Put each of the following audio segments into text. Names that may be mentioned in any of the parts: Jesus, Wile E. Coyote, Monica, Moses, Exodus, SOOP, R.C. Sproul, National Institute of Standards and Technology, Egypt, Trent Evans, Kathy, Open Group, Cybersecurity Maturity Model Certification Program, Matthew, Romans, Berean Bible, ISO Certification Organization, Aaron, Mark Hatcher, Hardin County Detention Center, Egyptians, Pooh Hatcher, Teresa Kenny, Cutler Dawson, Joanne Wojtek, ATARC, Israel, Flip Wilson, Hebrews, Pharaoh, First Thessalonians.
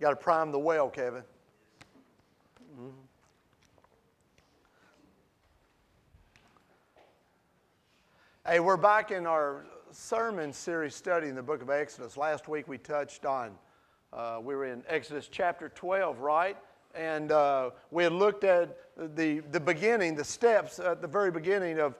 Got to prime the well, Kevin. Mm-hmm. Hey, we're back in our sermon series study in the book of Exodus. Last week we touched on, we were in Exodus chapter 12, right? And we had looked at the beginning, the steps at the very beginning of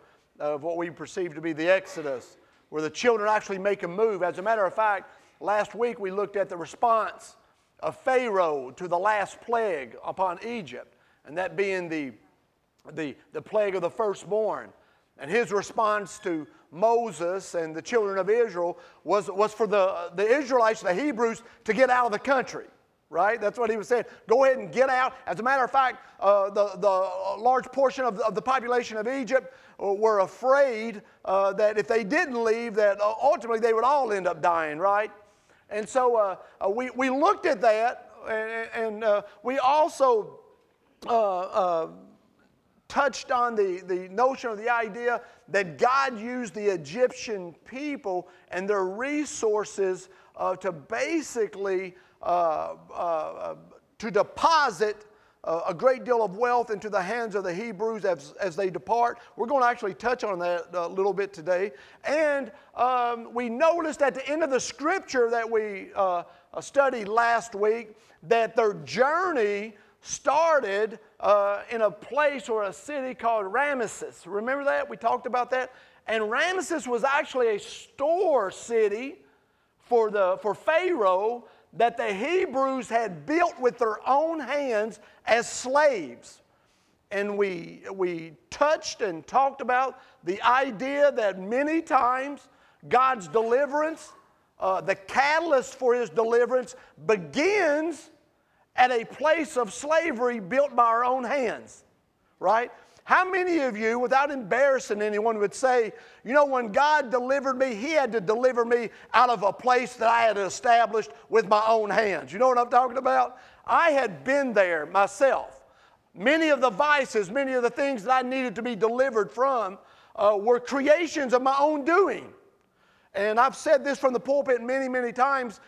what we perceived to be the Exodus, where the children actually make a move. As a matter of fact, last week we looked at the response of Pharaoh to the last plague upon Egypt, and that being the plague of the firstborn. And his response to Moses and the children of Israel was for the Israelites, the Hebrews, to get out of the country. Right? That's what he was saying. Go ahead and get out. As a matter of fact, the large portion of the population of Egypt were afraid that if they didn't leave, that ultimately they would all end up dying, right? And so we looked at that, and we also touched on the notion or the idea that God used the Egyptian people and their resources to basically to deposit a great deal of wealth into the hands of the Hebrews as they depart. We're going to actually touch on that a little bit today. And we noticed at the end of the scripture that we studied last week that their journey started in a place or a city called Ramesses. Remember that? We talked about that. And Ramesses was actually a store city for Pharaoh that the Hebrews had built with their own hands as slaves. And we touched and talked about the idea that many times God's deliverance, the catalyst for His deliverance, begins at a place of slavery built by our own hands, right? How many of you, without embarrassing anyone, would say, you know, when God delivered me, He had to deliver me out of a place that I had established with my own hands. You know what I'm talking about? I had been there myself. Many of the vices, many of the things that I needed to be delivered from were creations of my own doing. And I've said this from the pulpit many, many times.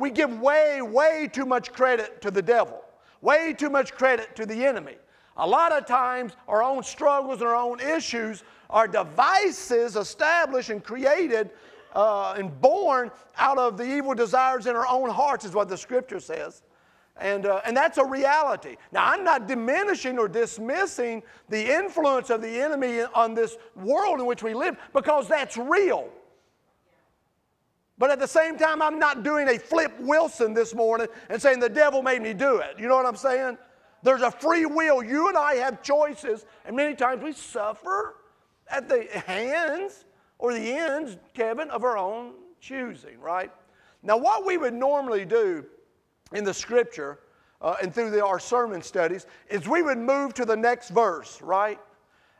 We give way too much credit to the devil. Way too much credit to the enemy. A lot of times, our own struggles and our own issues are devices established and created and born out of the evil desires in our own hearts, is what the Scripture says. And that's a reality. Now, I'm not diminishing or dismissing the influence of the enemy on this world in which we live, because that's real. But at the same time, I'm not doing a Flip Wilson this morning and saying the devil made me do it. You know what I'm saying? There's a free will. You and I have choices, and many times we suffer at the hands or the ends, Kevin, of our own choosing, right? Now, what we would normally do in the Scripture and through our sermon studies is we would move to the next verse, right?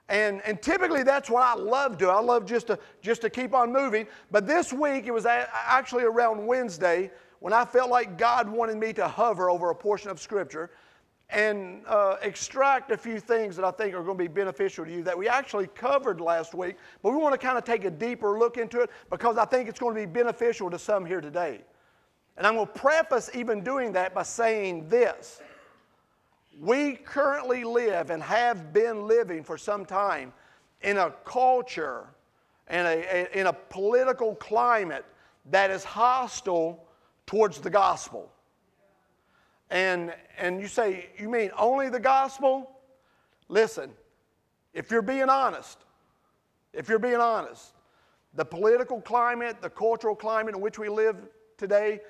And typically that's what I love doing. I love just to keep on moving. But this week, it was actually around Wednesday when I felt like God wanted me to hover over a portion of Scripture and extract a few things that I think are going to be beneficial to you that we actually covered last week, but we want to kind of take a deeper look into it because I think it's going to be beneficial to some here today. And I'm going to preface even doing that by saying this. We currently live and have been living for some time in a culture and in a political climate that is hostile towards the gospel. And you say, you mean only the gospel? Listen, if you're being honest, the political climate, the cultural climate in which we live today,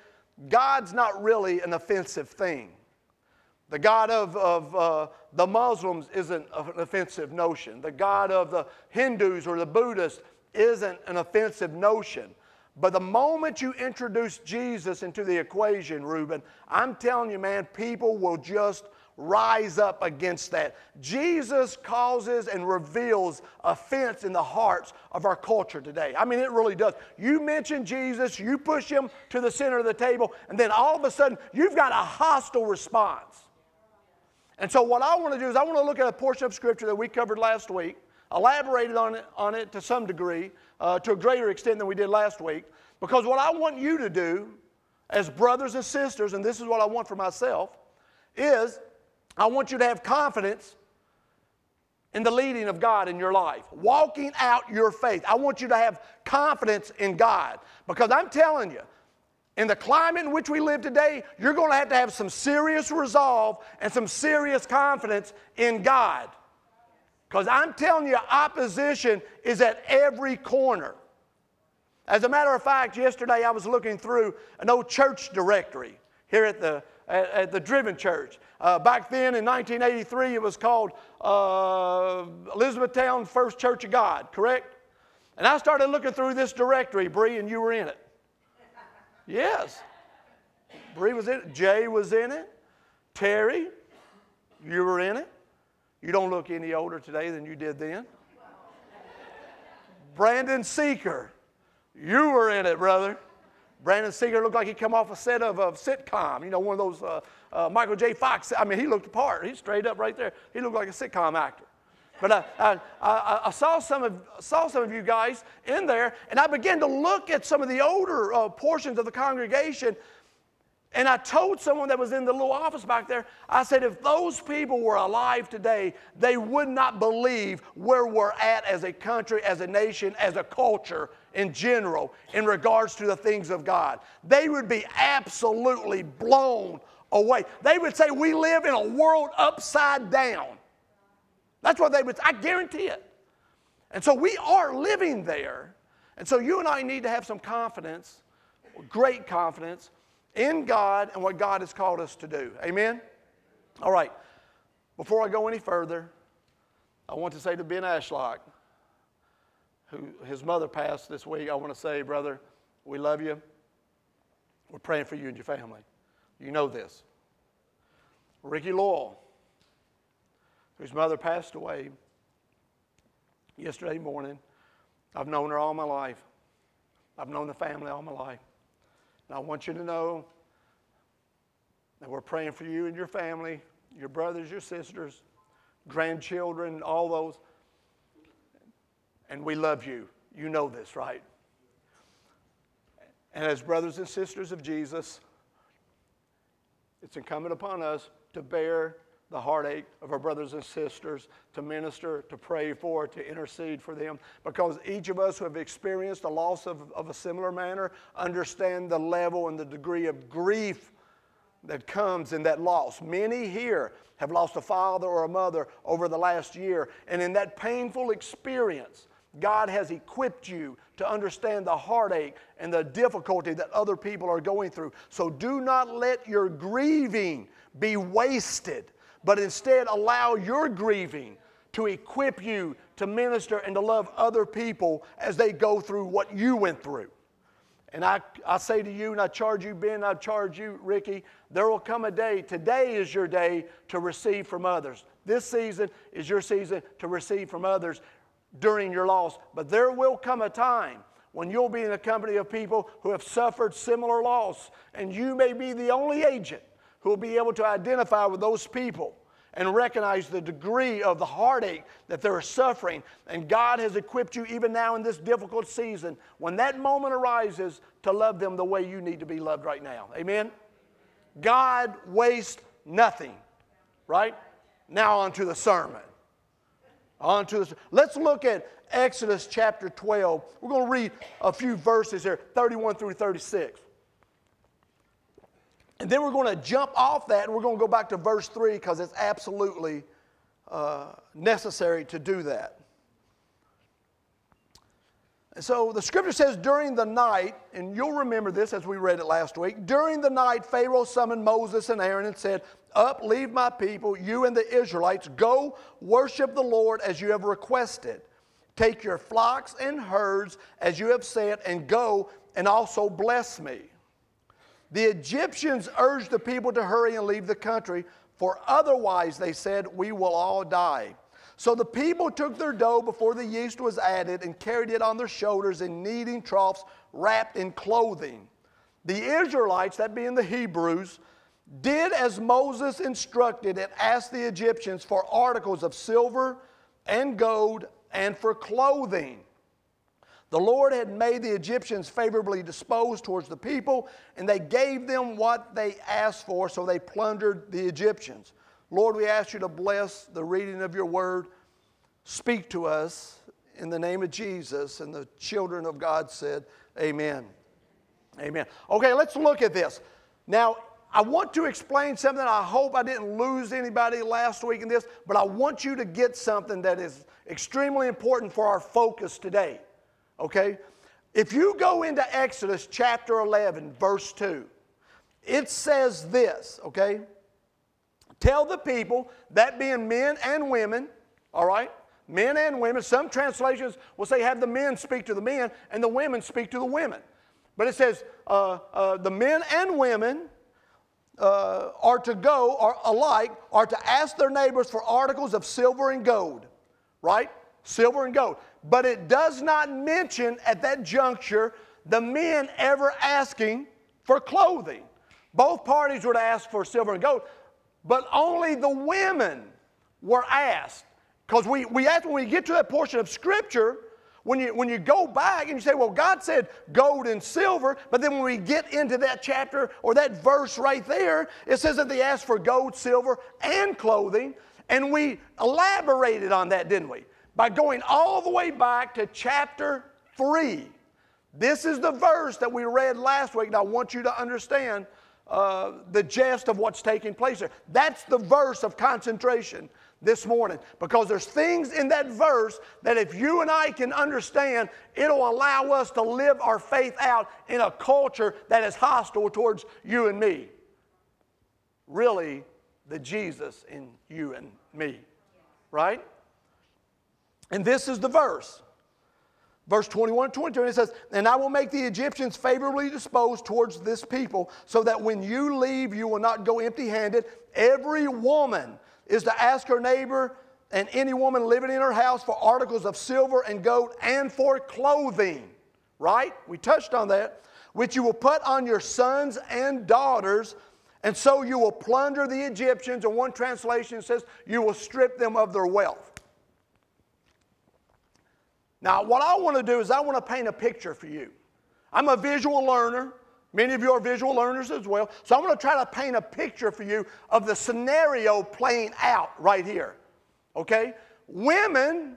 God's not really an offensive thing. The God of the Muslims isn't an offensive notion. The God of the Hindus or the Buddhists isn't an offensive notion. But the moment you introduce Jesus into the equation, Reuben, I'm telling you, man, people will just rise up against that. Jesus causes and reveals offense in the hearts of our culture today. I mean, it really does. You mention Jesus, you push Him to the center of the table, and then all of a sudden, you've got a hostile response. And so what I want to do is I want to look at a portion of Scripture that we covered last week. elaborated on it to some degree, to a greater extent than we did last week. Because what I want you to do as brothers and sisters, and this is what I want for myself, is I want you to have confidence in the leading of God in your life, walking out your faith. I want you to have confidence in God, because I'm telling you, in the climate in which we live today, you're going to have some serious resolve and some serious confidence in God. Because I'm telling you, opposition is at every corner. As a matter of fact, yesterday I was looking through an old church directory here at the Driven Church. Back then in 1983, it was called Elizabethtown First Church of God, correct? And I started looking through this directory, Bree, and you were in it. Yes. Bree was in it. Jay was in it. Terry, you were in it. You don't look any older today than you did then. Brandon Seeker, you were in it, brother. Brandon Seeker looked like he come off a set of a sitcom. You know, one of those Michael J. Fox. I mean, he looked the part. He's straight up right there. He looked like a sitcom actor. But I saw some of you guys in there, and I began to look at some of the older portions of the congregation, and I told someone that was in the little office back there, I said, if those people were alive today, they would not believe where we're at as a country, as a nation, as a culture in general, in regards to the things of God. They would be absolutely blown away. They would say, we live in a world upside down. That's what they would say. I guarantee it. And so we are living there. And so you and I need to have some confidence, great confidence, in God and what God has called us to do. Amen? All right. Before I go any further, I want to say to Ben Ashlock, who his mother passed this week, I want to say, brother, we love you. We're praying for you and your family. You know this. Ricky Lowell, whose mother passed away yesterday morning. I've known her all my life. I've known the family all my life. And I want you to know that we're praying for you and your family, your brothers, your sisters, grandchildren, all those. And we love you. You know this, right? And as brothers and sisters of Jesus, it's incumbent upon us to bear the heartache of our brothers and sisters, to minister, to pray for, to intercede for them. Because each of us who have experienced a loss of a similar manner understand the level and the degree of grief that comes in that loss. Many here have lost a father or a mother over the last year. And in that painful experience, God has equipped you to understand the heartache and the difficulty that other people are going through. So do not let your grieving be wasted, but instead allow your grieving to equip you to minister and to love other people as they go through what you went through. And I say to you, and I charge you, Ben, I charge you, Ricky, there will come a day. Today is your day to receive from others. This season is your season to receive from others during your loss. But there will come a time when you'll be in the company of people who have suffered similar loss, and you may be the only agent who will be able to identify with those people and recognize the degree of the heartache that they're suffering. And God has equipped you even now in this difficult season, when that moment arises, to love them the way you need to be loved right now. Amen? God wastes nothing, right? Now onto the sermon. Let's look at Exodus chapter 12. We're going to read a few verses here, 31 through 36. And then we're going to jump off that and we're going to go back to verse 3 because it's absolutely necessary to do that. And so the scripture says, during the night, and you'll remember this as we read it last week, during the night Pharaoh summoned Moses and Aaron and said, up, leave my people, you and the Israelites, go worship the Lord as you have requested. Take your flocks and herds as you have said, and go and also bless me. The Egyptians urged the people to hurry and leave the country, for otherwise, they said, we will all die. So the people took their dough before the yeast was added and carried it on their shoulders in kneading troughs wrapped in clothing. The Israelites, that being the Hebrews, did as Moses instructed and asked the Egyptians for articles of silver and gold and for clothing. The Lord had made the Egyptians favorably disposed towards the people, and they gave them what they asked for, so they plundered the Egyptians. Lord, we ask you to bless the reading of your word. Speak to us in the name of Jesus. And the children of God said, amen. Amen. Okay, let's look at this. Now, I want to explain something. I hope I didn't lose anybody last week in this, but I want you to get something that is extremely important for our focus today. Okay? If you go into Exodus chapter 11, verse 2, it says this, okay? Tell the people, that being men and women, all right? Men and women. Some translations will say have the men speak to the men and the women speak to the women. But it says the men and women are to go, or alike, are to ask their neighbors for articles of silver and gold, right? Silver and gold. But it does not mention at that juncture the men ever asking for clothing. Both parties were to ask for silver and gold, but only the women were asked. Because we asked, when we get to that portion of Scripture, when you go back and you say, well, God said gold and silver, but then when we get into that chapter or that verse right there, it says that they asked for gold, silver, and clothing, and we elaborated on that, didn't we? By going all the way back to chapter 3. This is the verse that we read last week, and I want you to understand the gist of what's taking place here. That's the verse of concentration this morning, because there's things in that verse that if you and I can understand, it'll allow us to live our faith out in a culture that is hostile towards you and me. Really, the Jesus in you and me, right? And this is the verse. Verse 21 and 22, and it says, and I will make the Egyptians favorably disposed towards this people, so that when you leave, you will not go empty-handed. Every woman is to ask her neighbor and any woman living in her house for articles of silver and gold and for clothing, right? We touched on that. Which you will put on your sons and daughters, and so you will plunder the Egyptians. And one translation says, you will strip them of their wealth. Now, what I want to do is I want to paint a picture for you. I'm a visual learner. Many of you are visual learners as well. So I'm going to try to paint a picture for you of the scenario playing out right here. Okay? Women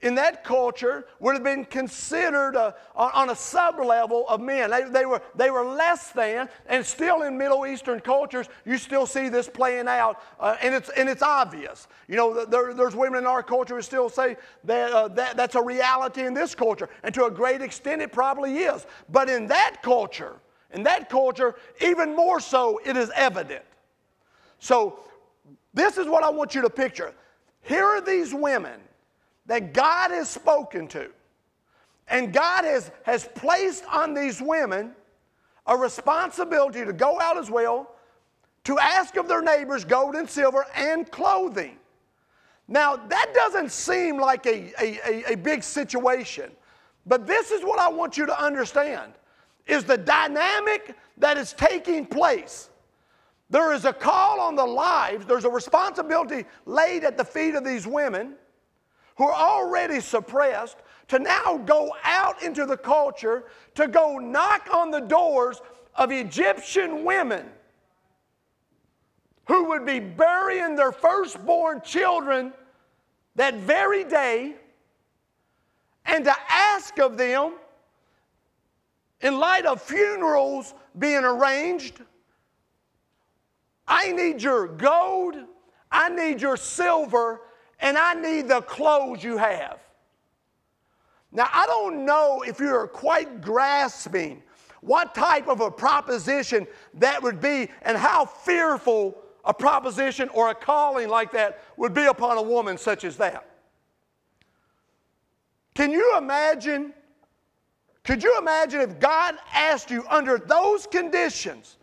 in that culture would have been considered on a sub-level of men. They were less than, and still in Middle Eastern cultures, you still see this playing out, and it's obvious. You know, there's women in our culture who still say that's a reality in this culture, and to a great extent it probably is. But in that culture, even more so, it is evident. So this is what I want you to picture. Here are these women that God has spoken to. And God has placed on these women a responsibility to go out as well, to ask of their neighbors gold and silver and clothing. Now, that doesn't seem like a big situation. But this is what I want you to understand, is the dynamic that is taking place. There is a call on the lives. There's a responsibility laid at the feet of these women who are already suppressed, to now go out into the culture, to go knock on the doors of Egyptian women who would be burying their firstborn children that very day, and to ask of them, in light of funerals being arranged, I need your gold, I need your silver, and I need the clothes you have. Now, I don't know if you're quite grasping what type of a proposition that would be and how fearful a proposition or a calling like that would be upon a woman such as that. Can you imagine? Could you imagine if God asked you under those conditions,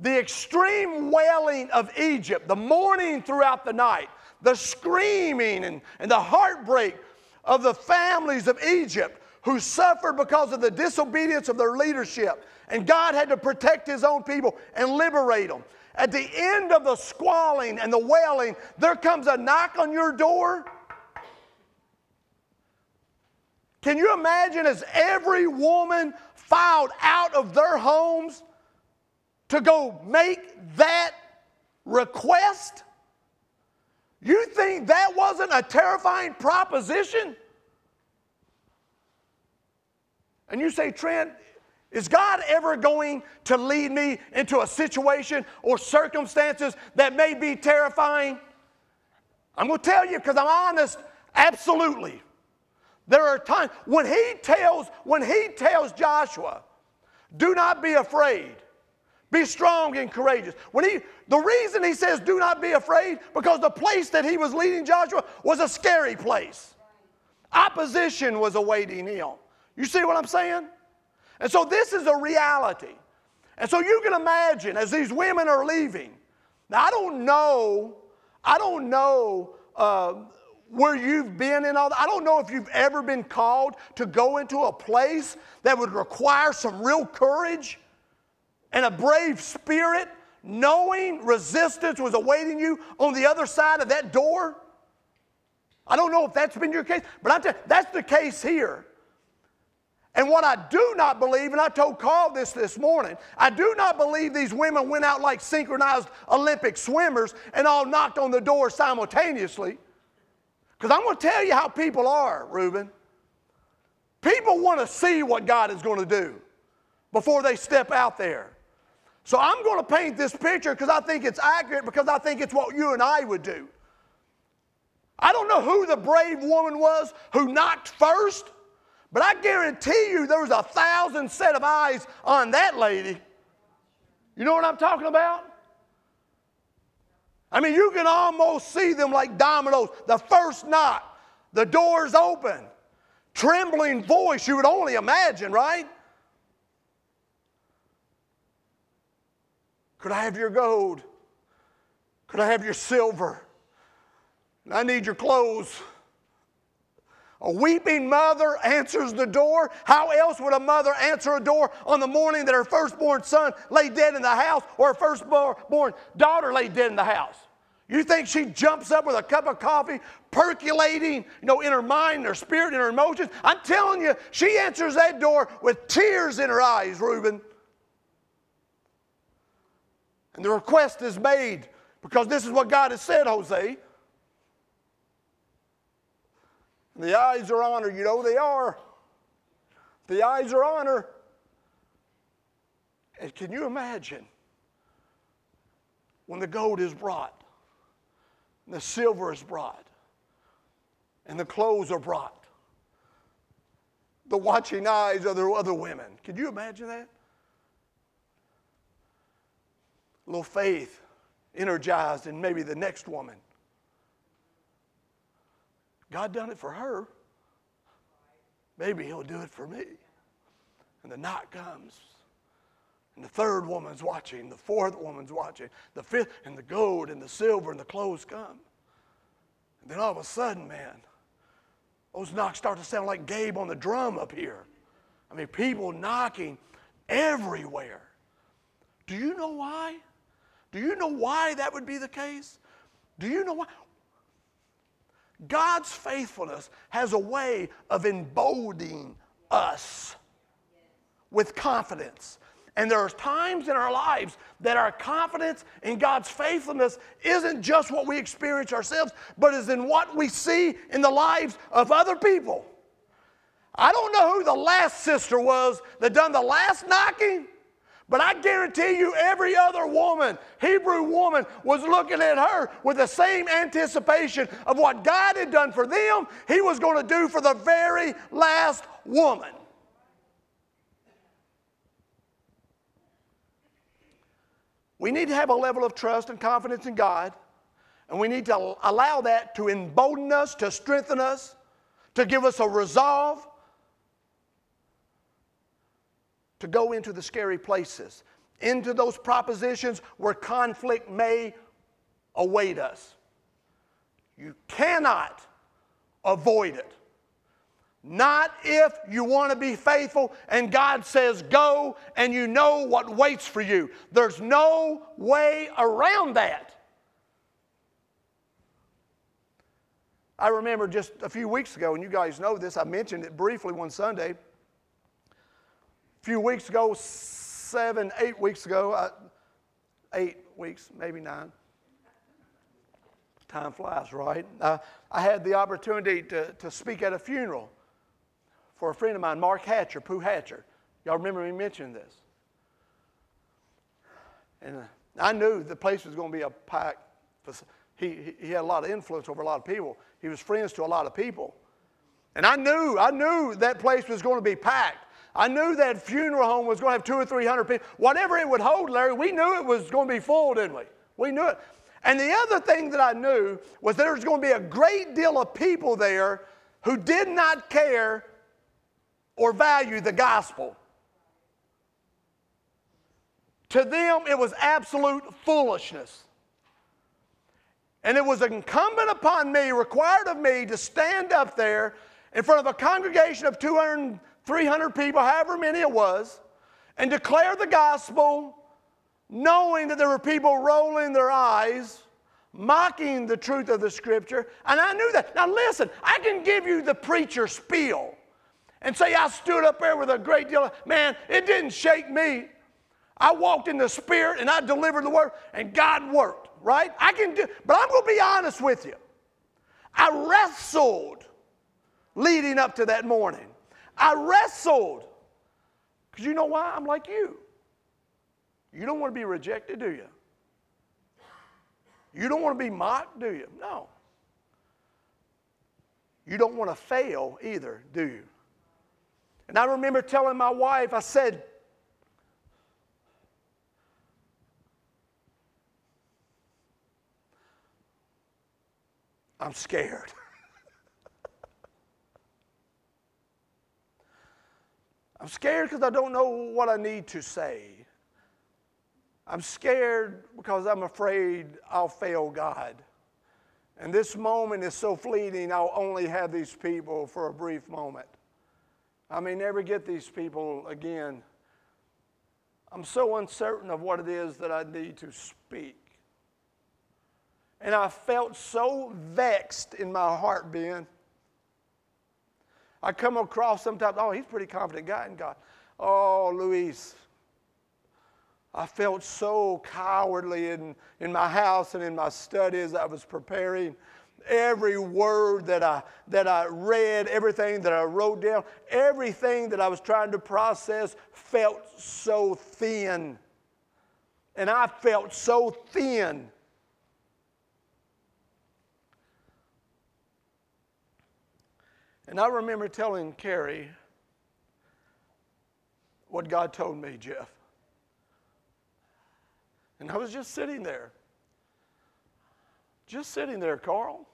the extreme wailing of Egypt, the mourning throughout the night, the screaming and the heartbreak of the families of Egypt who suffered because of the disobedience of their leadership. And God had to protect his own people and liberate them. At the end of the squalling and the wailing, there comes a knock on your door. Can you imagine as every woman filed out of their homes to go make that request? You think that wasn't a terrifying proposition? And you say, Trent, is God ever going to lead me into a situation or circumstances that may be terrifying? I'm going to tell you because I'm honest, absolutely. There are times when he tells Joshua, do not be afraid. Be strong and courageous. The reason he says do not be afraid, because the place that he was leading Joshua was a scary place. Opposition was awaiting him. You see what I'm saying? And so this is a reality. And so you can imagine as these women are leaving. Now I don't know where you've been and all that. I don't know if you've ever been called to go into a place that would require some real courage and a brave spirit, knowing resistance was awaiting you on the other side of that door. I don't know if that's been your case, but I'm telling you, that's the case here. And what I do not believe, and I told Carl this morning, I do not believe these women went out like synchronized Olympic swimmers and all knocked on the door simultaneously. Because I'm going to tell you how people are, Reuben. People want to see what God is going to do before they step out there. So I'm going to paint this picture because I think it's accurate, because I think it's what you and I would do. I don't know who the brave woman was who knocked first, but I guarantee you there was 1,000 set of eyes on that lady. You know what I'm talking about? I mean, you can almost see them like dominoes. The first knock, the door's open. Trembling voice, you would only imagine, right? Could I have your gold? Could I have your silver? I need your clothes. A weeping mother answers the door. How else would a mother answer a door on the morning that her firstborn son lay dead in the house or her firstborn daughter lay dead in the house? You think she jumps up with a cup of coffee percolating, in her mind, in her spirit, in her emotions? I'm telling you, she answers that door with tears in her eyes, Reuben. And the request is made because this is what God has said, Jose. The eyes are on her. You know they are. The eyes are on her. And can you imagine when the gold is brought, and the silver is brought, and the clothes are brought, the watching eyes of the other women? Can you imagine that? A little faith energized in maybe the next woman. God done it for her. Maybe he'll do it for me. And the knock comes. And the third woman's watching. The fourth woman's watching. The fifth, and the gold and the silver and the clothes come. And then all of a sudden, man, those knocks start to sound like Gabe on the drum up here. I mean, people knocking everywhere. Do you know why? Do you know why that would be the case? Do you know why? God's faithfulness has a way of emboldening us with confidence. And there are times in our lives that our confidence in God's faithfulness isn't just what we experience ourselves, but is in what we see in the lives of other people. I don't know who the last sister was that done the last knocking, but I guarantee you every other woman, Hebrew woman, was looking at her with the same anticipation of what God had done for them, he was going to do for the very last woman. We need to have a level of trust and confidence in God, and we need to allow that to embolden us, to strengthen us, to give us a resolve to go into the scary places, into those propositions where conflict may await us. You cannot avoid it. Not if you want to be faithful and God says go and you know what waits for you. There's no way around that. I remember just a few weeks ago, and you guys know this, I mentioned it briefly one Sunday. A few weeks ago, 7, 8 weeks ago, 8 weeks, maybe 9. Time flies, right? I had the opportunity to speak at a funeral for a friend of mine, Mark Hatcher, Pooh Hatcher. Y'all remember me mentioning this. And I knew the place was going to be a packed. He had a lot of influence over a lot of people. He was friends to a lot of people. And I knew that place was going to be packed. I knew that funeral home was going to have 200 or 300 people. Whatever it would hold, Larry, we knew it was going to be full, didn't we? We knew it. And the other thing that I knew was there was going to be a great deal of people there who did not care or value the gospel. To them, it was absolute foolishness. And it was incumbent upon me, required of me, to stand up there in front of a congregation of 200, 300 people, however many it was, and declare the gospel, knowing that there were people rolling their eyes, mocking the truth of the Scripture. And I knew that. Now listen, I can give you the preacher spiel and say I stood up there with a great deal of, man, it didn't shake me. I walked in the Spirit and I delivered the word and God worked, right? I can do, but I'm going to be honest with you. I wrestled leading up to that morning. I wrestled because you know why? I'm like you. You don't want to be rejected, do you? You don't want to be mocked, do you? No. You don't want to fail either, do you? And I remember telling my wife, I said, I'm scared. I'm scared because I don't know what I need to say. I'm scared because I'm afraid I'll fail God. And this moment is so fleeting, I'll only have these people for a brief moment. I may never get these people again. I'm so uncertain of what it is that I need to speak. And I felt so vexed in my heart, Ben. I come across sometimes, oh, he's a pretty confident guy in God. Oh, Luis. I felt so cowardly in my house and in my studies. I was preparing every word that I read, everything that I wrote down, everything that I was trying to process felt so thin. And I felt so thin. And I remember telling Carrie what God told me, Jeff. And I was just sitting there, Carl,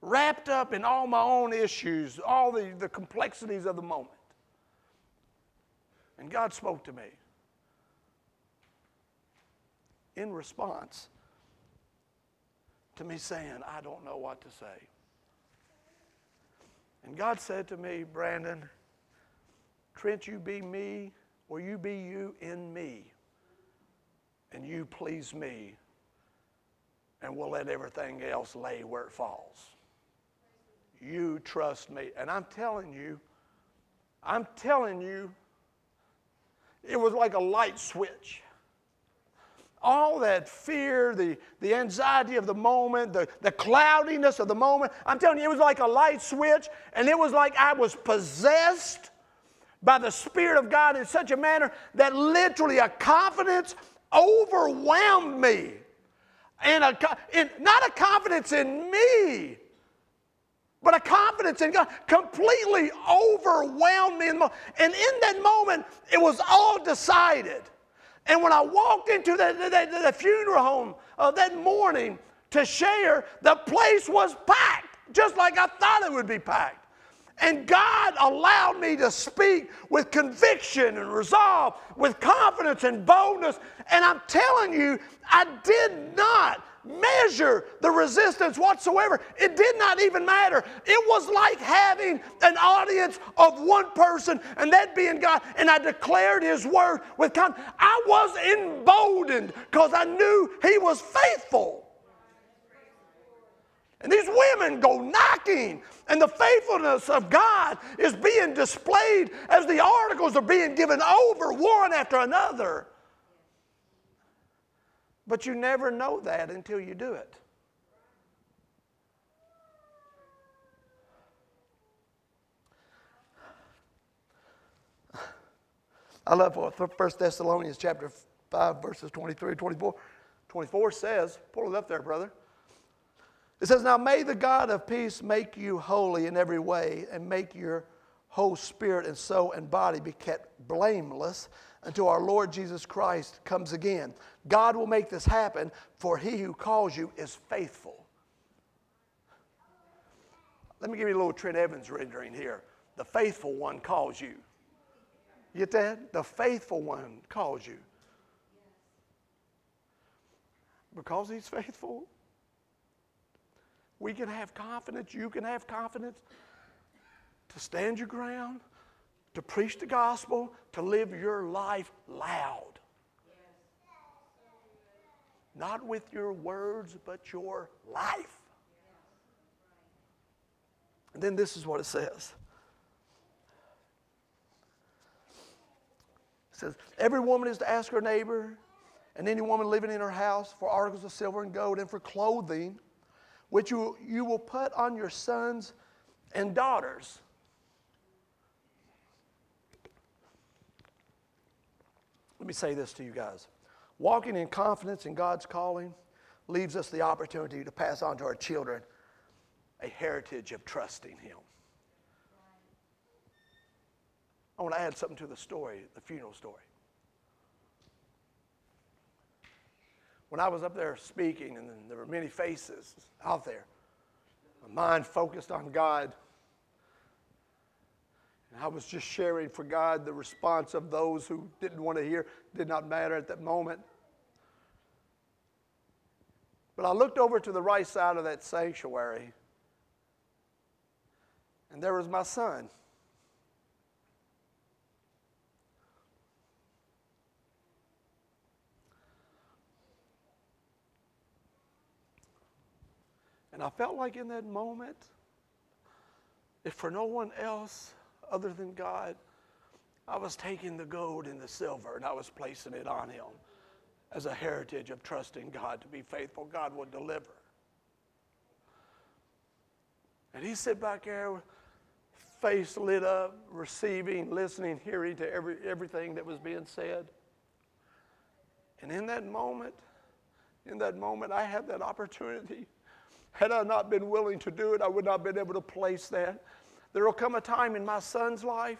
wrapped up in all my own issues, all the complexities of the moment. And God spoke to me. In response to me saying, I don't know what to say. And God said to me, Brandon, Trent, you be me, or you be you in me. And you please me, and we'll let everything else lay where it falls. You trust me. And I'm telling you, it was like a light switch. All that fear, the anxiety of the moment, the cloudiness of the moment, I'm telling you, it was like a light switch, and it was like I was possessed by the Spirit of God in such a manner that literally a confidence overwhelmed me, and not a confidence in me, but a confidence in God completely overwhelmed me. And in that moment, it was all decided. And when I walked into the funeral home that morning to share, the place was packed, just like I thought it would be packed. And God allowed me to speak with conviction and resolve, with confidence and boldness. And I'm telling you, I did not measure the resistance whatsoever. It did not even matter. It was like having an audience of one person, and that being God. And I declared His word with confidence. I was emboldened because I knew He was faithful. And these women go knocking, and the faithfulness of God is being displayed as the articles are being given over one after another. But you never know that until you do it. I love what First Thessalonians chapter 5, verses 23, 24. 24 says, pull it up there, brother. It says, now may the God of peace make you holy in every way, and make your whole spirit and soul and body be kept blameless until our Lord Jesus Christ comes again. God will make this happen, for he who calls you is faithful. Let me give you a little Trent Evans rendering here. The faithful one calls you. You get that? The faithful one calls you. Because he's faithful, we can have confidence, you can have confidence to stand your ground, to preach the gospel, to live your life loud. Not with your words, but your life. And then this is what it says. It says, every woman is to ask her neighbor and any woman living in her house for articles of silver and gold and for clothing, which you will put on your sons and daughters. Let me say this to you guys. Walking in confidence in God's calling leaves us the opportunity to pass on to our children a heritage of trusting him. I want to add something to the story, the funeral story. When I was up there speaking, and there were many faces out there, my mind focused on God. And I was just sharing for God. The response of those who didn't want to hear did not matter at that moment. But I looked over to the right side of that sanctuary, and there was my son. And I felt like in that moment, if for no one else other than God, I was taking the gold and the silver and I was placing it on him as a heritage of trusting God to be faithful. God will deliver. And he sat back there, face lit up, receiving, listening, hearing to everything that was being said. And in that moment, I had that opportunity. Had I not been willing to do it, I would not have been able to place that. There will come a time in my son's life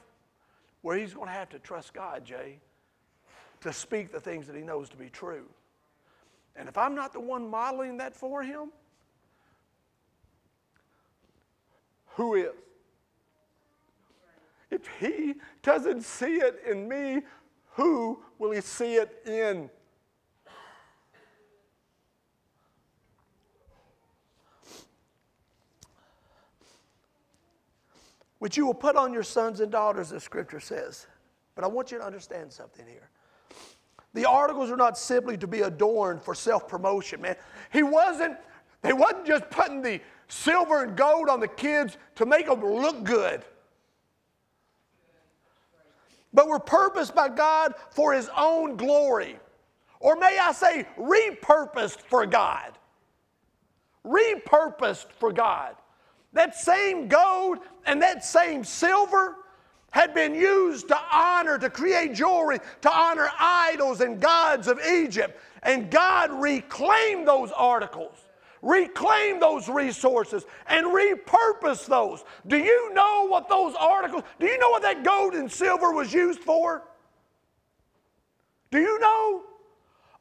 where he's going to have to trust God, Jay, to speak the things that he knows to be true. And if I'm not the one modeling that for him, who is? If he doesn't see it in me, who will he see it in? Which you will put on your sons and daughters, the scripture says. But I want you to understand something here. The articles are not simply to be adorned for self-promotion, man. They wasn't just putting the silver and gold on the kids to make them look good. But were purposed by God for his own glory. Or may I say, repurposed for God. Repurposed for God. That same gold and that same silver had been used to honor, to create jewelry, to honor idols and gods of Egypt. And God reclaimed those articles, reclaimed those resources, and repurposed those. Do you know what those articles, do you know what that gold and silver was used for? Do you know?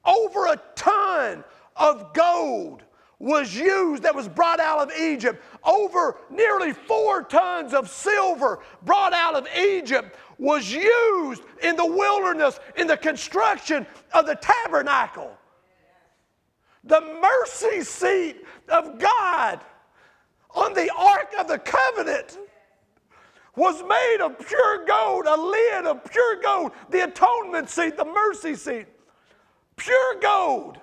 Over a ton of gold was used, that was brought out of Egypt. Over nearly 4 tons of silver brought out of Egypt was used in the wilderness in the construction of the tabernacle. The mercy seat of God on the Ark of the Covenant was made of pure gold, a lid of pure gold, the atonement seat, the mercy seat, pure gold.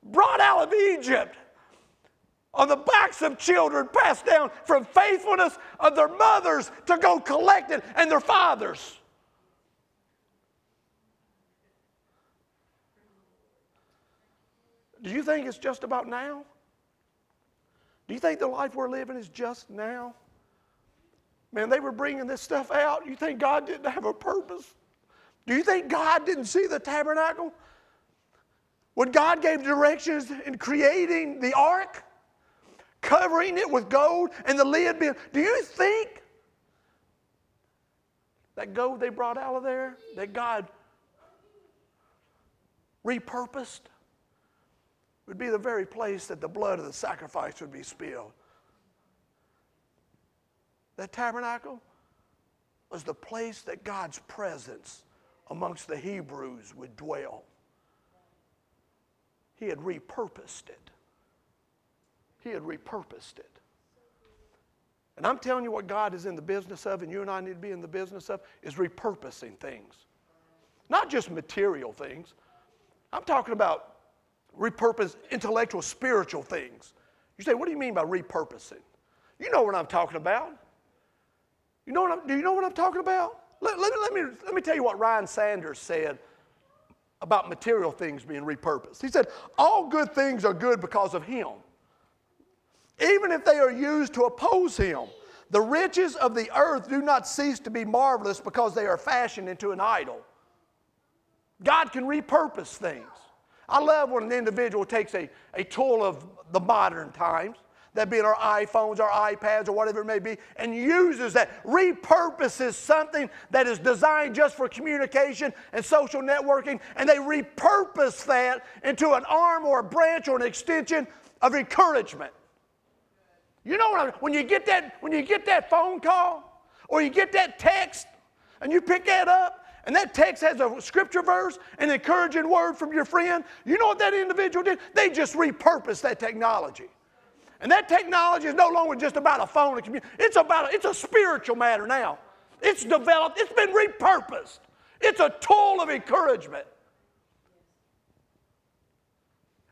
Brought out of Egypt on the backs of children passed down from faithfulness of their mothers to go collect it and their fathers. Do you think it's just about now? Do you think the life we're living is just now? Man, they were bringing this stuff out. You think God didn't have a purpose? Do you think God didn't see the tabernacle? When God gave directions in creating the ark, covering it with gold and the lid being, do you think that gold they brought out of there, that God repurposed, would be the very place that the blood of the sacrifice would be spilled? That tabernacle was the place that God's presence amongst the Hebrews would dwell. He had repurposed it. He had repurposed it. And I'm telling you what God is in the business of, and you and I need to be in the business of, is repurposing things. Not just material things. I'm talking about repurpose intellectual, spiritual things. You say, what do you mean by repurposing? You know what I'm talking about. Do you know what I'm talking about? Let me tell you what Ryan Sanders said about material things being repurposed. He said, all good things are good because of him, even if they are used to oppose him. The riches of the earth do not cease to be marvelous because they are fashioned into an idol. God can repurpose things. I love when an individual takes a tool of the modern times, that being our iPhones, our iPads, or whatever it may be, and uses that, repurposes something that is designed just for communication and social networking, and they repurpose that into an arm or a branch or an extension of encouragement. You know what I mean? When you get that phone call or you get that text and you pick that up, and that text has a scripture verse, an encouraging word from your friend, you know what that individual did? They just repurposed that technology. And that technology is no longer just about a phone and community. It's a spiritual matter now. It's developed. It's been repurposed. It's a tool of encouragement.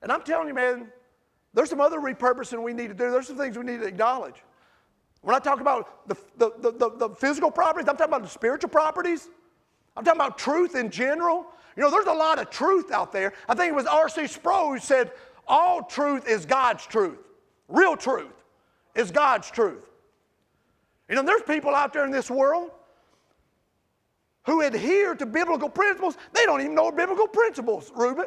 And I'm telling you, man, there's some other repurposing we need to do. There's some things we need to acknowledge. When I talk about the physical properties, I'm talking about the spiritual properties. I'm talking about truth in general. You know, there's a lot of truth out there. I think it was R.C. Sproul who said, all truth is God's truth. Real truth is God's truth. You know, there's people out there in this world who adhere to biblical principles. They don't even know biblical principles, Reuben.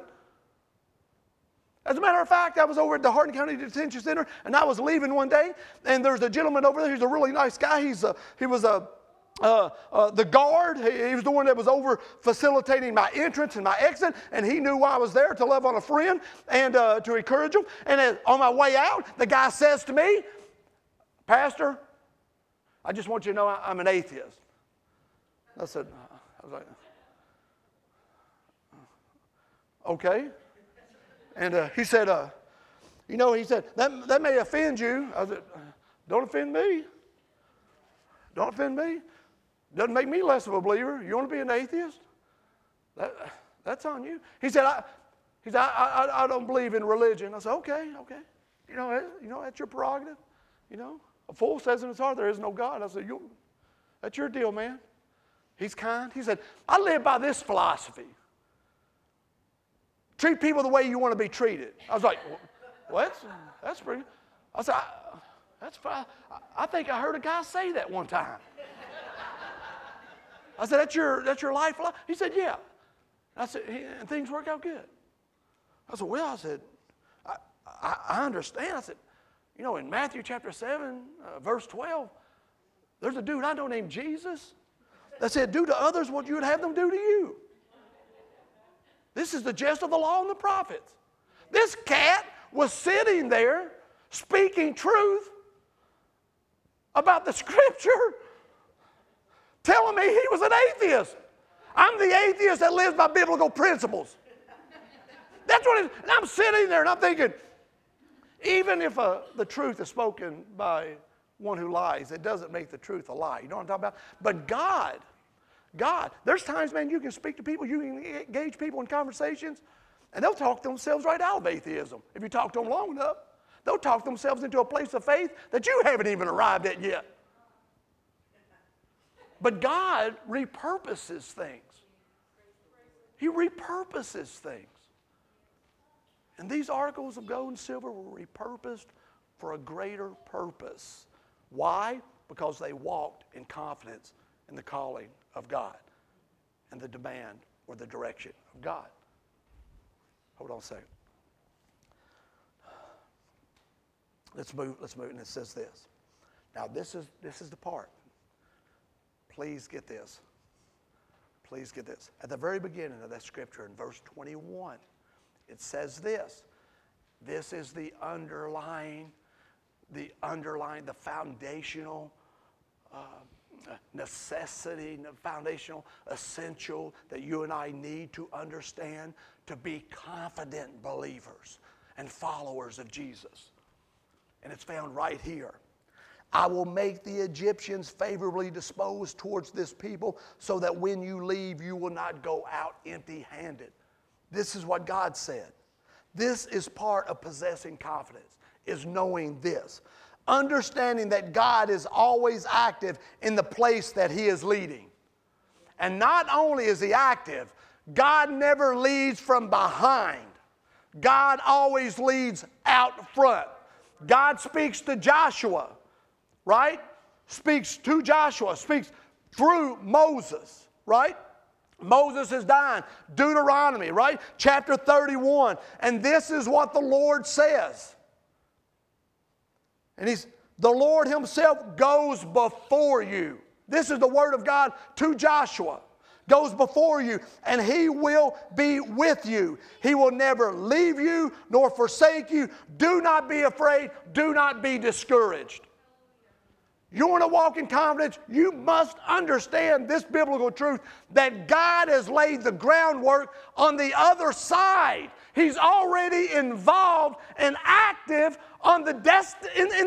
As a matter of fact, I was over at the Hardin County Detention Center, and I was leaving one day, and there's a gentleman over there. He's a really nice guy. He was the guard. He was the one that was over facilitating my entrance and my exit, and he knew why I was there, to love on a friend and to encourage him. And on my way out, the guy says to me, "Pastor, I just want you to know I'm an atheist." I was like, "Okay." And he said, "You know," he said, "that may offend you." I said, "Don't offend me. Don't offend me. Doesn't make me less of a believer. You want to be an atheist? That's on you." He said, I don't believe in religion. I said, okay. You know, that's your prerogative. You know, a fool says in his heart, there is no God. I said, that's your deal, man. He's kind. He said, I live by this philosophy. Treat people the way you want to be treated. I was like, well, that's pretty good. I said, that's fine. I think I heard a guy say that one time. I said, that's your life? He said, yeah. I said, and things work out good. I said, well, I understand. I said, you know, in Matthew chapter 7, verse 12, there's a dude I know named Jesus that said, do to others what you would have them do to you. This is the jest of the law and the prophets. This cat was sitting there speaking truth about the scripture, telling me he was an atheist. I'm the atheist that lives by biblical principles. That's what it is. And I'm sitting there and I'm thinking, even if the truth is spoken by one who lies, it doesn't make the truth a lie. You know what I'm talking about? But God, there's times, man, you can speak to people, you can engage people in conversations, and they'll talk themselves right out of atheism if you talk to them long enough. they'll talk themselves into a place of faith that you haven't even arrived at yet. But God repurposes things. He repurposes things. And these articles of gold and silver were repurposed for a greater purpose. Why? Because they walked in confidence in the calling of God and the demand or the direction of God. Hold on a second. Let's move, and it says this. Now this is the part. Please get this. At the very beginning of that scripture in verse 21, it says this. This is the foundational necessity, the foundational essential that you and I need to understand to be confident believers and followers of Jesus. And it's found right here. I will make the Egyptians favorably disposed towards this people so that when you leave, you will not go out empty-handed. This is what God said. This is part of possessing confidence, is knowing this. Understanding that God is always active in the place that he is leading. And not only is he active, God never leads from behind. God always leads out front. God speaks to Joshua, right? Speaks to Joshua, speaks through Moses, right? Moses is dying. Deuteronomy, right? Chapter 31. And this is what the Lord says. And the Lord himself goes before you. This is the word of God to Joshua. Goes before you, and he will be with you. He will never leave you nor forsake you. Do not be afraid. Do not be discouraged. You want to walk in confidence? You must understand this biblical truth that God has laid the groundwork on the other side. He's already involved and active on in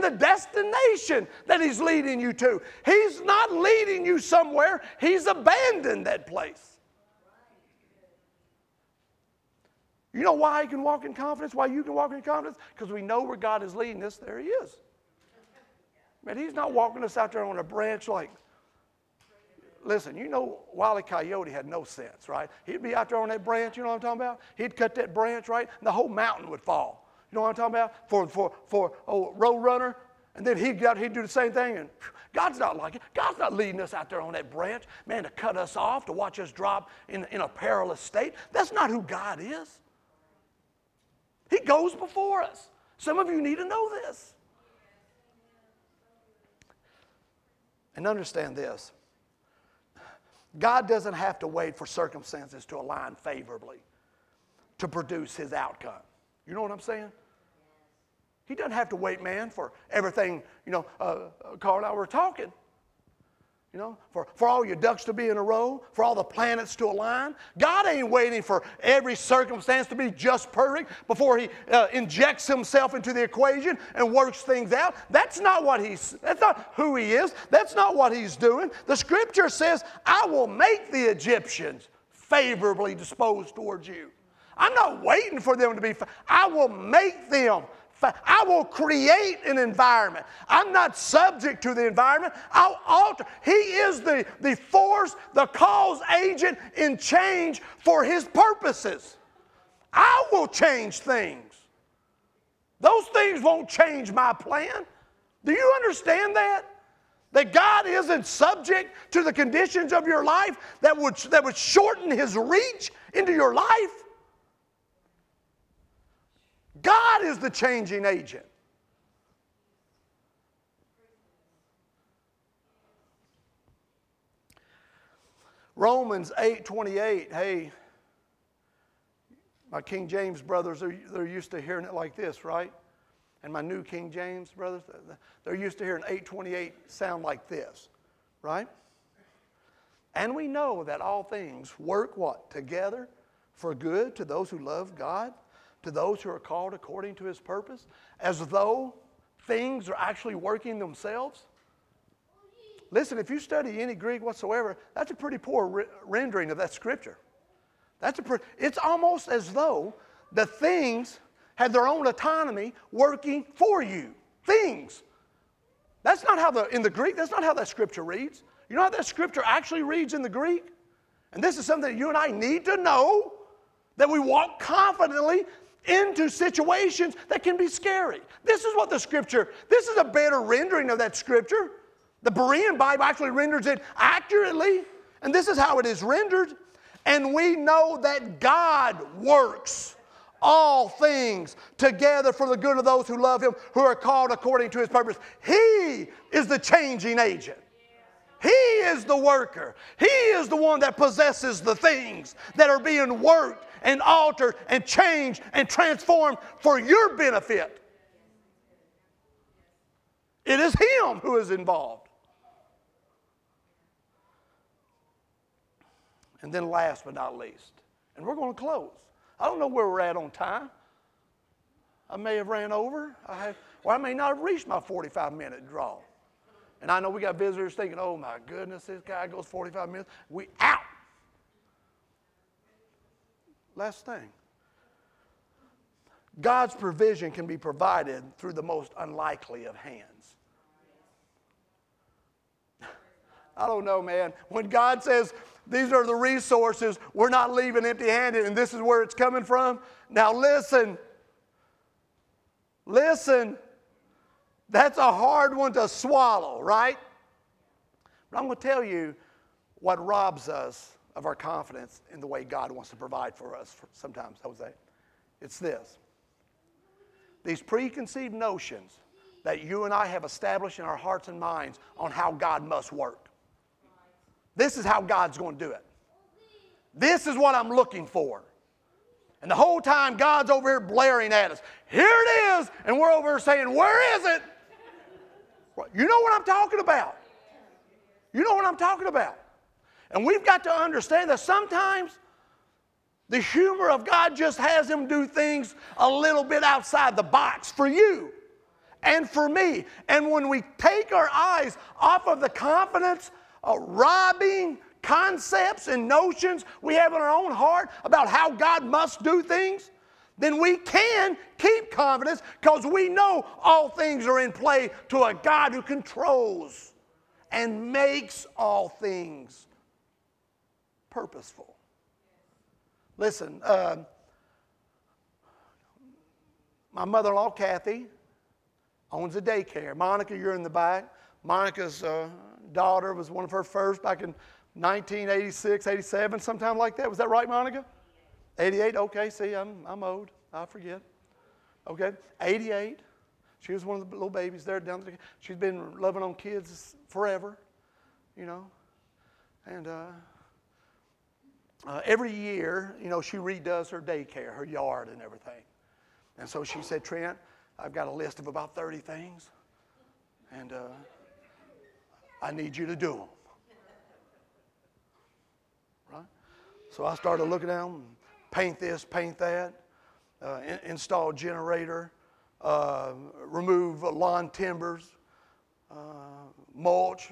the destination that he's leading you to. He's not leading you somewhere. He's abandoned that place. You know why he can walk in confidence? Why you can walk in confidence? Because we know where God is leading us. There he is. Man, he's not walking us out there on a branch like, listen, you know Wile E. Coyote had no sense, right? He'd be out there on that branch, you know what I'm talking about? He'd cut that branch, right? And the whole mountain would fall. You know what I'm talking about? For Road Runner. And then he'd do the same thing, and God's not like it. God's not leading us out there on that branch, man, to cut us off, to watch us drop in a perilous state. That's not who God is. He goes before us. Some of you need to know this. And understand this. God doesn't have to wait for circumstances to align favorably to produce his outcome. You know what I'm saying? He doesn't have to wait, man, for everything. You know, Carl and I were talking. You know, for all your ducks to be in a row, for all the planets to align. God ain't waiting for every circumstance to be just perfect before he injects himself into the equation and works things out. That's not who he is. That's not what he's doing. The scripture says, I will make the Egyptians favorably disposed towards you. I'm not waiting for them to be, I will make them. I will create an environment. I'm not subject to the environment. I'll alter. He is the force, the cause agent in change for his purposes. I will change things. Those things won't change my plan. Do you understand that? That God isn't subject to the conditions of your life that would shorten his reach into your life. God is the changing agent. Romans 8:28. Hey, my King James brothers, they're used to hearing it like this, right? And my new King James brothers, they're used to hearing 8:28 sound like this, right? And we know that all things work what? Together for good to those who love God. To those who are called according to his purpose, as though things are actually working themselves. Listen, if you study any Greek whatsoever, that's a pretty poor rendering of that scripture. It's almost as though the things have their own autonomy working for you. Things. That's not how in the Greek, that's not how that scripture reads. You know how that scripture actually reads in the Greek? And this is something that you and I need to know, that we walk confidently into situations that can be scary. This is what the scripture, this is a better rendering of that scripture. The Berean Bible actually renders it accurately, and this is how it is rendered. And we know that God works all things together for the good of those who love Him, who are called according to His purpose. He is the changing agent. He is the worker. He is the one that possesses the things that are being worked and altered and changed and transformed for your benefit. It is Him who is involved. And then last but not least, and we're going to close. I don't know where we're at on time. I may have ran over. I may not have reached my 45-minute draw. And I know we got visitors thinking, oh my goodness, this guy goes 45 minutes. We out. Last thing. God's provision can be provided through the most unlikely of hands. I don't know, man. When God says, these are the resources, we're not leaving empty-handed, and this is where it's coming from. Now listen. Listen. That's a hard one to swallow, right? But I'm going to tell you what robs us of our confidence in the way God wants to provide for us sometimes, Jose. It's this. These preconceived notions that you and I have established in our hearts and minds on how God must work. This is how God's going to do it. This is what I'm looking for. And the whole time God's over here blaring at us. Here it is. And we're over here saying, where is it? You know what I'm talking about. You know what I'm talking about. And we've got to understand that sometimes the humor of God just has Him do things a little bit outside the box for you and for me. And when we take our eyes off of the confidence robbing concepts and notions we have in our own heart about how God must do things, then we can keep confidence because we know all things are in play to a God who controls and makes all things purposeful. Listen, my mother-in-law, Kathy, owns a daycare. Monica, you're in the back. Monica's daughter was one of her first back in 1986, 87, sometime like that. Was that right, Monica? 88, okay, see, I'm old. I forget. Okay, 88. She was one of the little babies there down there. She's been loving on kids forever, you know. And every year, you know, she redoes her daycare, her yard and everything. And so she said, Trent, I've got a list of about 30 things, and I need you to do them. So I started looking at them, paint this, paint that, install a generator, remove lawn timbers, mulch,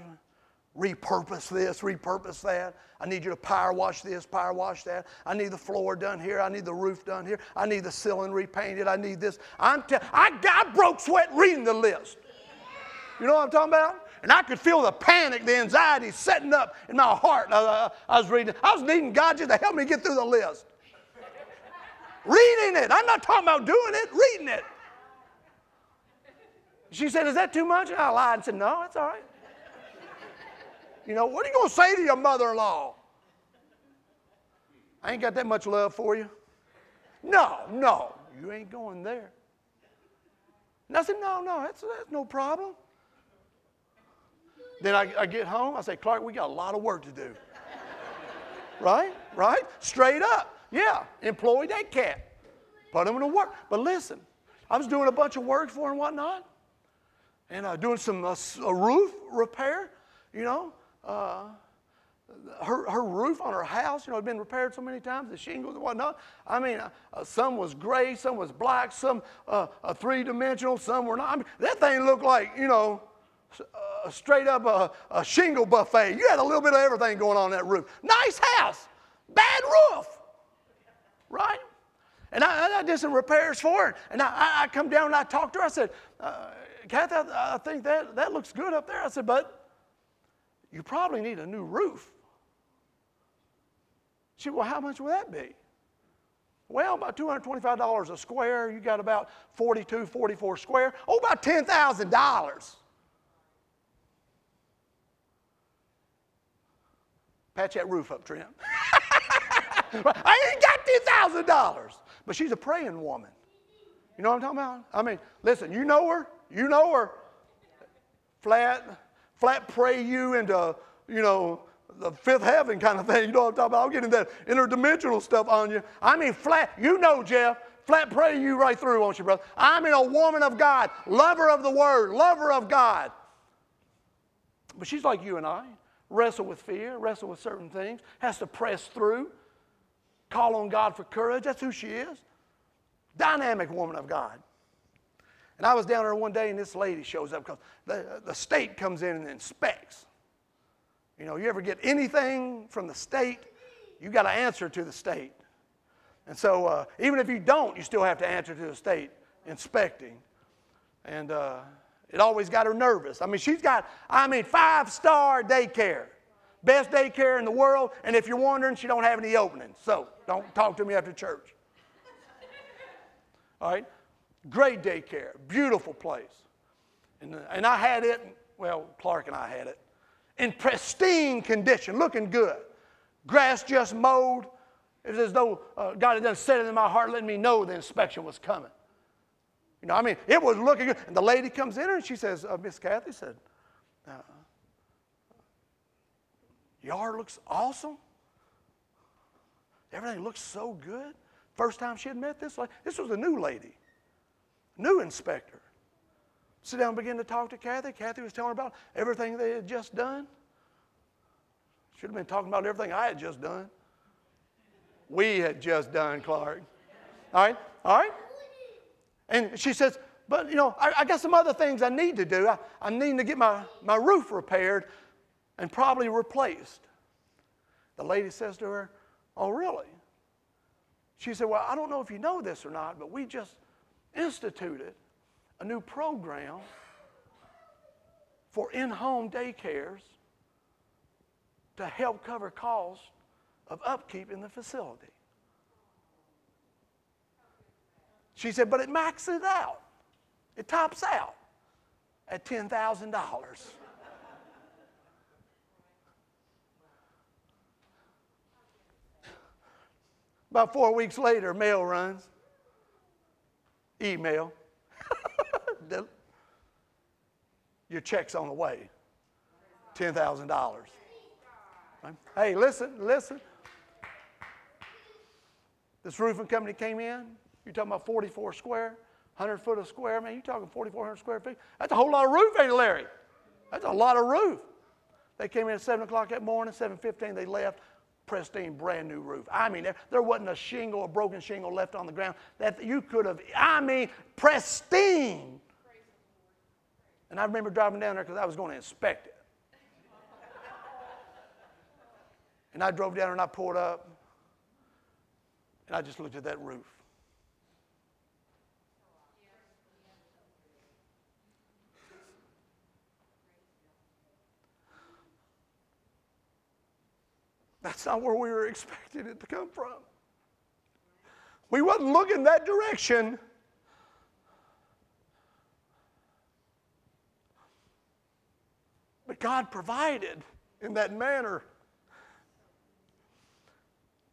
repurpose this, repurpose that. I need you to power wash this, power wash that. I need the floor done here. I need the roof done here. I need the ceiling repainted. I need this. I broke sweat reading the list. You know what I'm talking about? And I could feel the panic, the anxiety setting up in my heart. I was reading. I was needing God just to help me get through the list. Reading it. I'm not talking about doing it. Reading it. She said, is that too much? And I lied and said, no, it's all right. You know, what are you going to say to your mother-in-law? I ain't got that much love for you. No, you ain't going there. And I said, no, that's no problem. Then I get home, I say, Clark, we got a lot of work to do. Right? Straight up. Yeah, employ that cat. Put him to work. But listen, I was doing a bunch of work for him and whatnot, and doing some roof repair, you know. Her roof on her house, you know, had been repaired so many times, the shingles and whatnot. I mean, some was gray, some was black, some three-dimensional, some were not. I mean, that thing looked like, you know, straight up a shingle buffet. You had a little bit of everything going on in that roof. Nice house, bad roof, right? And I did some repairs for it. And I come down and I talked to her. I said, Kathy, I think that looks good up there. I said, but you probably need a new roof. She said, well, how much would that be? Well, about $225 a square. You got about 42, 44 square. Oh, about $10,000. Patch that roof up, Trent. I ain't got $10,000. But she's a praying woman. You know what I'm talking about? I mean, listen, you know her. You know her. Flat pray you into, you know, the fifth heaven kind of thing. You know what I'm talking about? I'm getting that interdimensional stuff on you. I mean, flat, you know, Jeff, flat pray you right through, won't you, brother? I mean, a woman of God, lover of the word, lover of God. But she's like you and I, wrestle with fear, wrestle with certain things, has to press through, call on God for courage. That's who she is. Dynamic woman of God. And I was down there one day, and this lady shows up because the state comes in and inspects. You know, you ever get anything from the state, you got to answer to the state. And so even if you don't, you still have to answer to the state inspecting. And it always got her nervous. I mean, she's got, five-star daycare. Best daycare in the world. And if you're wondering, she don't have any openings. So don't talk to me after church. All right? Great daycare. Beautiful place. And I had it, well, Clark and I had it, in pristine condition, looking good. Grass just mowed. It was as though God had done set it in my heart, letting me know the inspection was coming. You know, I mean, it was looking good. And the lady comes in and she says, Miss Kathy said, yard looks awesome. Everything looks so good. First time she had met this lady. This was a new lady, new inspector. Sit down and begin to talk to Kathy. Kathy was telling her about everything they had just done. Should have been talking about everything I had just done. We had just done, Clark. All right? All right? And she says, but, you know, I got some other things I need to do. I need to get my roof repaired and probably replaced. The lady says to her, oh, really? She said, well, I don't know if you know this or not, but we just instituted a new program for in-home daycares to help cover costs of upkeep in the facility. She said, but it maxes it out. It tops out at $10,000. About 4 weeks later, mail runs. Email. Your check's on the way, $10,000. Hey, listen. This roofing company came in. You're talking about 44 square, 100 foot of square. Man, you're talking 4,400 square feet. That's a whole lot of roof, ain't it, Larry? That's a lot of roof. They came in at 7 o'clock that morning, 7:15 they left. Pristine, brand new roof. I mean, there wasn't a broken shingle left on the ground that you could have, pristine. And I remember driving down there because I was going to inspect it. And I drove down there and I pulled up and I just looked at that roof. That's not where we were expecting it to come from. We wasn't looking that direction. But God provided in that manner.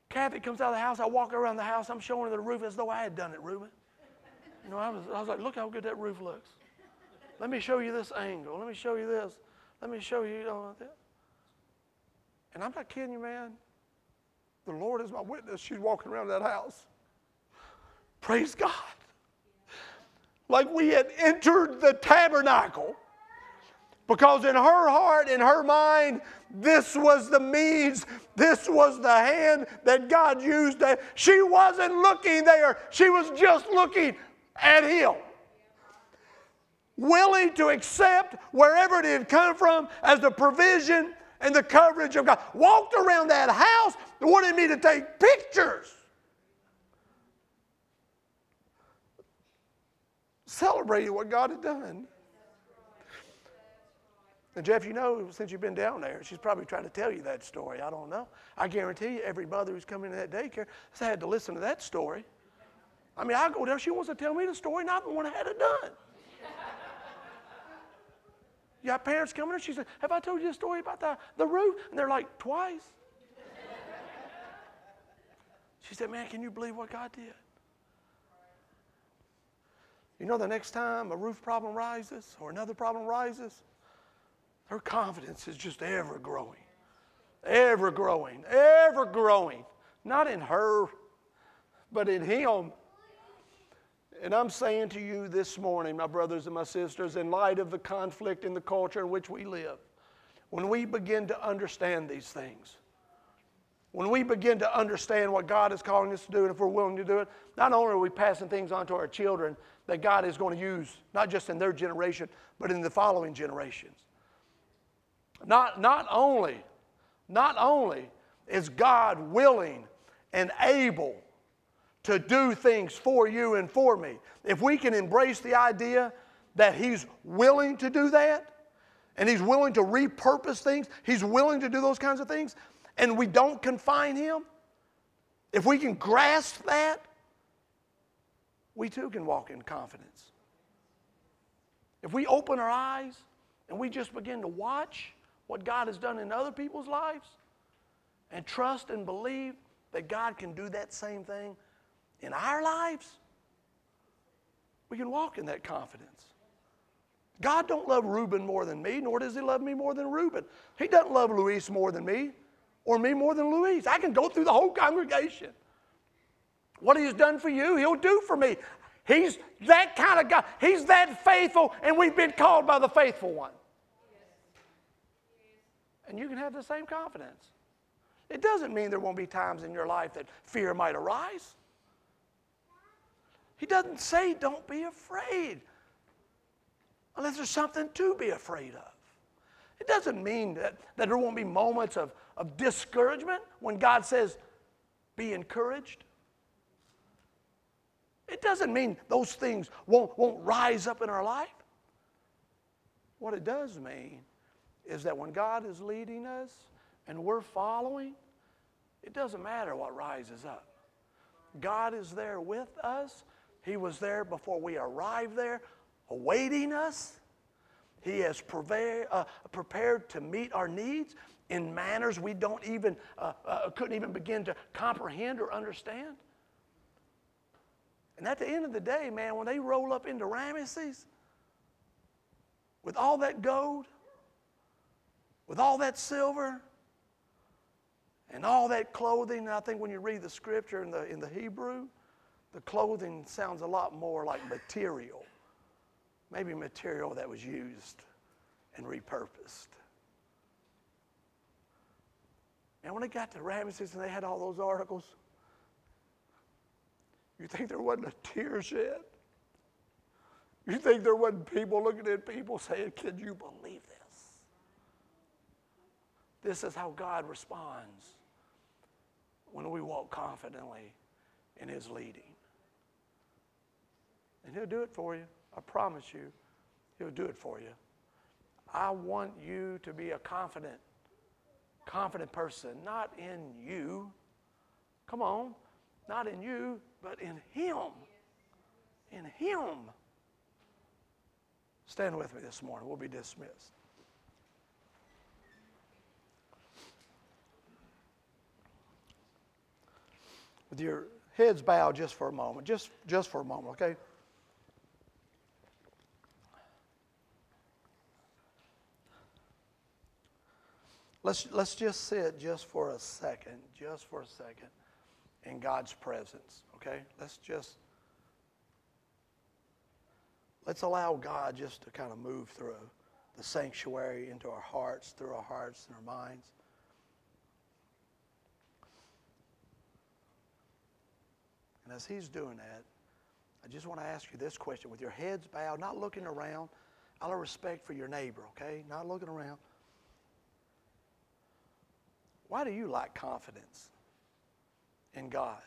Kathy comes out of the house. I walk around the house. I'm showing her the roof as though I had done it, Reuben. You know, I was like, look how good that roof looks. Let me show you this angle. Let me show you this. Let me show you, that. And I'm not kidding you, man. The Lord is my witness. She's walking around that house. Praise God. Like we had entered the tabernacle. Because in her heart, in her mind, this was the means, this was the hand that God used. She wasn't looking there. She was just looking at Him. Willing to accept wherever it had come from as the provision and the coverage of God. Walked around that house, wanted me to take pictures. celebrating what God had done. And Jeff, you know, since you've been down there, she's probably trying to tell you that story. I don't know. I guarantee you every mother who's come into that daycare has had to listen to that story. I mean, I go down, she wants to tell me the story, not the one I had it done. You got parents coming in, she said, have I told you a story about the roof? And they're like, twice. She said, man, can you believe what God did? You know, the next time a roof problem rises or another problem rises, her confidence is just ever growing, ever growing, ever growing. Not in her, but in Him. And I'm saying to you this morning, my brothers and my sisters, in light of the conflict in the culture in which we live, when we begin to understand these things, when we begin to understand what God is calling us to do, and if we're willing to do it, not only are we passing things on to our children that God is going to use, not just in their generation, but in the following generations. Not only is God willing and able to do things for you and for me, if we can embrace the idea that He's willing to do that, and He's willing to repurpose things, He's willing to do those kinds of things, and we don't confine Him, if we can grasp that, we too can walk in confidence. If we open our eyes and we just begin to watch what God has done in other people's lives and trust and believe that God can do that same thing in our lives, we can walk in that confidence. God don't love Reuben more than me, nor does He love me more than Reuben. He doesn't love Luis more than me, or me more than Luis. I can go through the whole congregation. What He's done for you, He'll do for me. He's that kind of God. He's that faithful, and we've been called by the faithful one. And you can have the same confidence. It doesn't mean there won't be times in your life that fear might arise. He doesn't say don't be afraid unless there's something to be afraid of. It doesn't mean that there won't be moments of discouragement when God says be encouraged. It doesn't mean those things won't rise up in our life. What it does mean is that when God is leading us and we're following, it doesn't matter what rises up. God is there with us. He was there before we arrived there, awaiting us. He has prepared to meet our needs in manners we couldn't even begin to comprehend or understand. And at the end of the day, man, when they roll up into Ramesses with all that gold, with all that silver, and all that clothing, and I think when you read the scripture in the Hebrew, the clothing sounds a lot more like material. Maybe material that was used and repurposed. And when they got to Ramesses and they had all those articles, you think there wasn't a tear shed? You think there wasn't people looking at people saying, can you believe this? This is how God responds when we walk confidently in His leading. And He'll do it for you. I promise you, He'll do it for you. I want you to be a confident person, not in you. Come on. Not in you, but in Him. In Him. Stand with me this morning. We'll be dismissed. With your heads bowed just for a moment. Just for a moment, okay? Let's just sit just for a second. In God's presence, okay? Let's allow God just to kind of move through the sanctuary into our hearts, through our hearts and our minds. And as He's doing that, I just want to ask you this question. With your heads bowed, not looking around, out of respect for your neighbor, okay? Not looking around. Why do you lack confidence in God?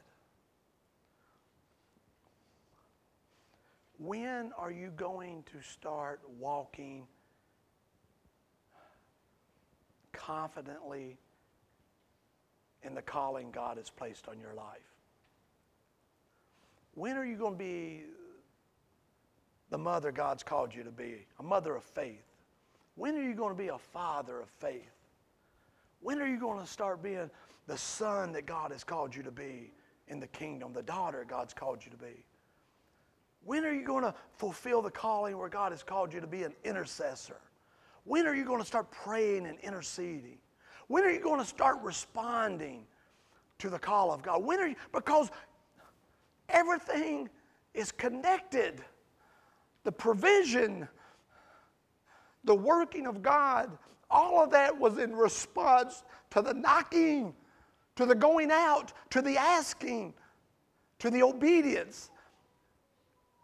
When are you going to start walking confidently in the calling God has placed on your life? When are you going to be the mother God's called you to be, a mother of faith? When are you going to be a father of faith? When are you going to start being the son that God has called you to be in the kingdom, the daughter God's called you to be? When are you going to fulfill the calling where God has called you to be an intercessor? When are you going to start praying and interceding? When are you going to start responding to the call of God? When are you, because everything is connected. The provision, the working of God, all of that was in response to the knocking, to the going out, to the asking, to the obedience.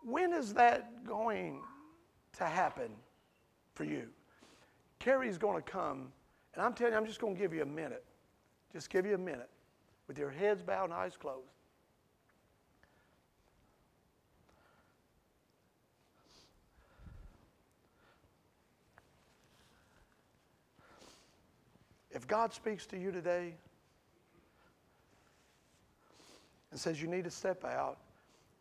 When is that going to happen for you? Carrie's going to come, and I'm telling you, I'm just going to give you a minute. Just give you a minute with your heads bowed and eyes closed. If God speaks to you today and says you need to step out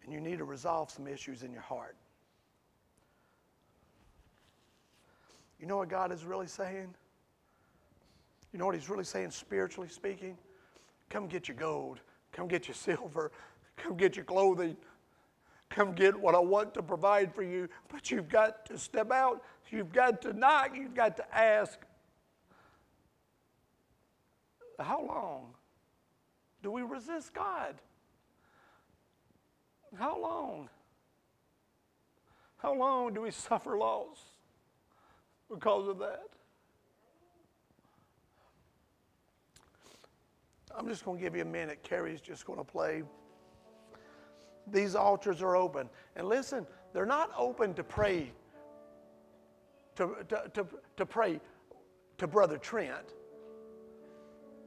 and you need to resolve some issues in your heart, you know what God is really saying? You know what he's really saying spiritually speaking? Come get your gold. Come get your silver. Come get your clothing. Come get what I want to provide for you. But you've got to step out. You've got to knock. You've got to ask. How long do we resist God? How long? How long do we suffer loss because of that? I'm just going to give you a minute. Carrie's just going to play. These altars are open. And listen, they're not open to pray, to pray to Brother Trent.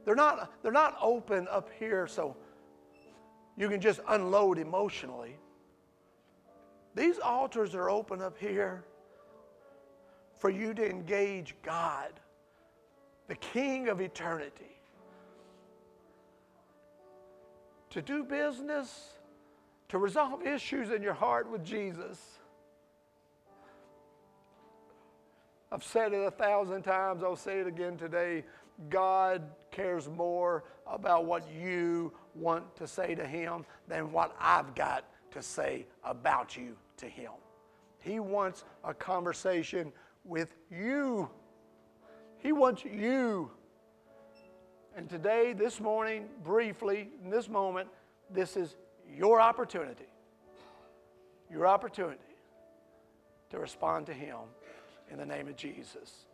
They're not open up here so you can just unload emotionally. These altars are open up here for you to engage God, the King of eternity, to do business, to resolve issues in your heart with Jesus. I've said it 1,000 times. I'll say it again today. God cares more about what you want to say to him than what I've got to say about you to him. He wants a conversation with you. He wants you. And today, this morning, briefly, in this moment, this is your opportunity. Your opportunity to respond to him in the name of Jesus.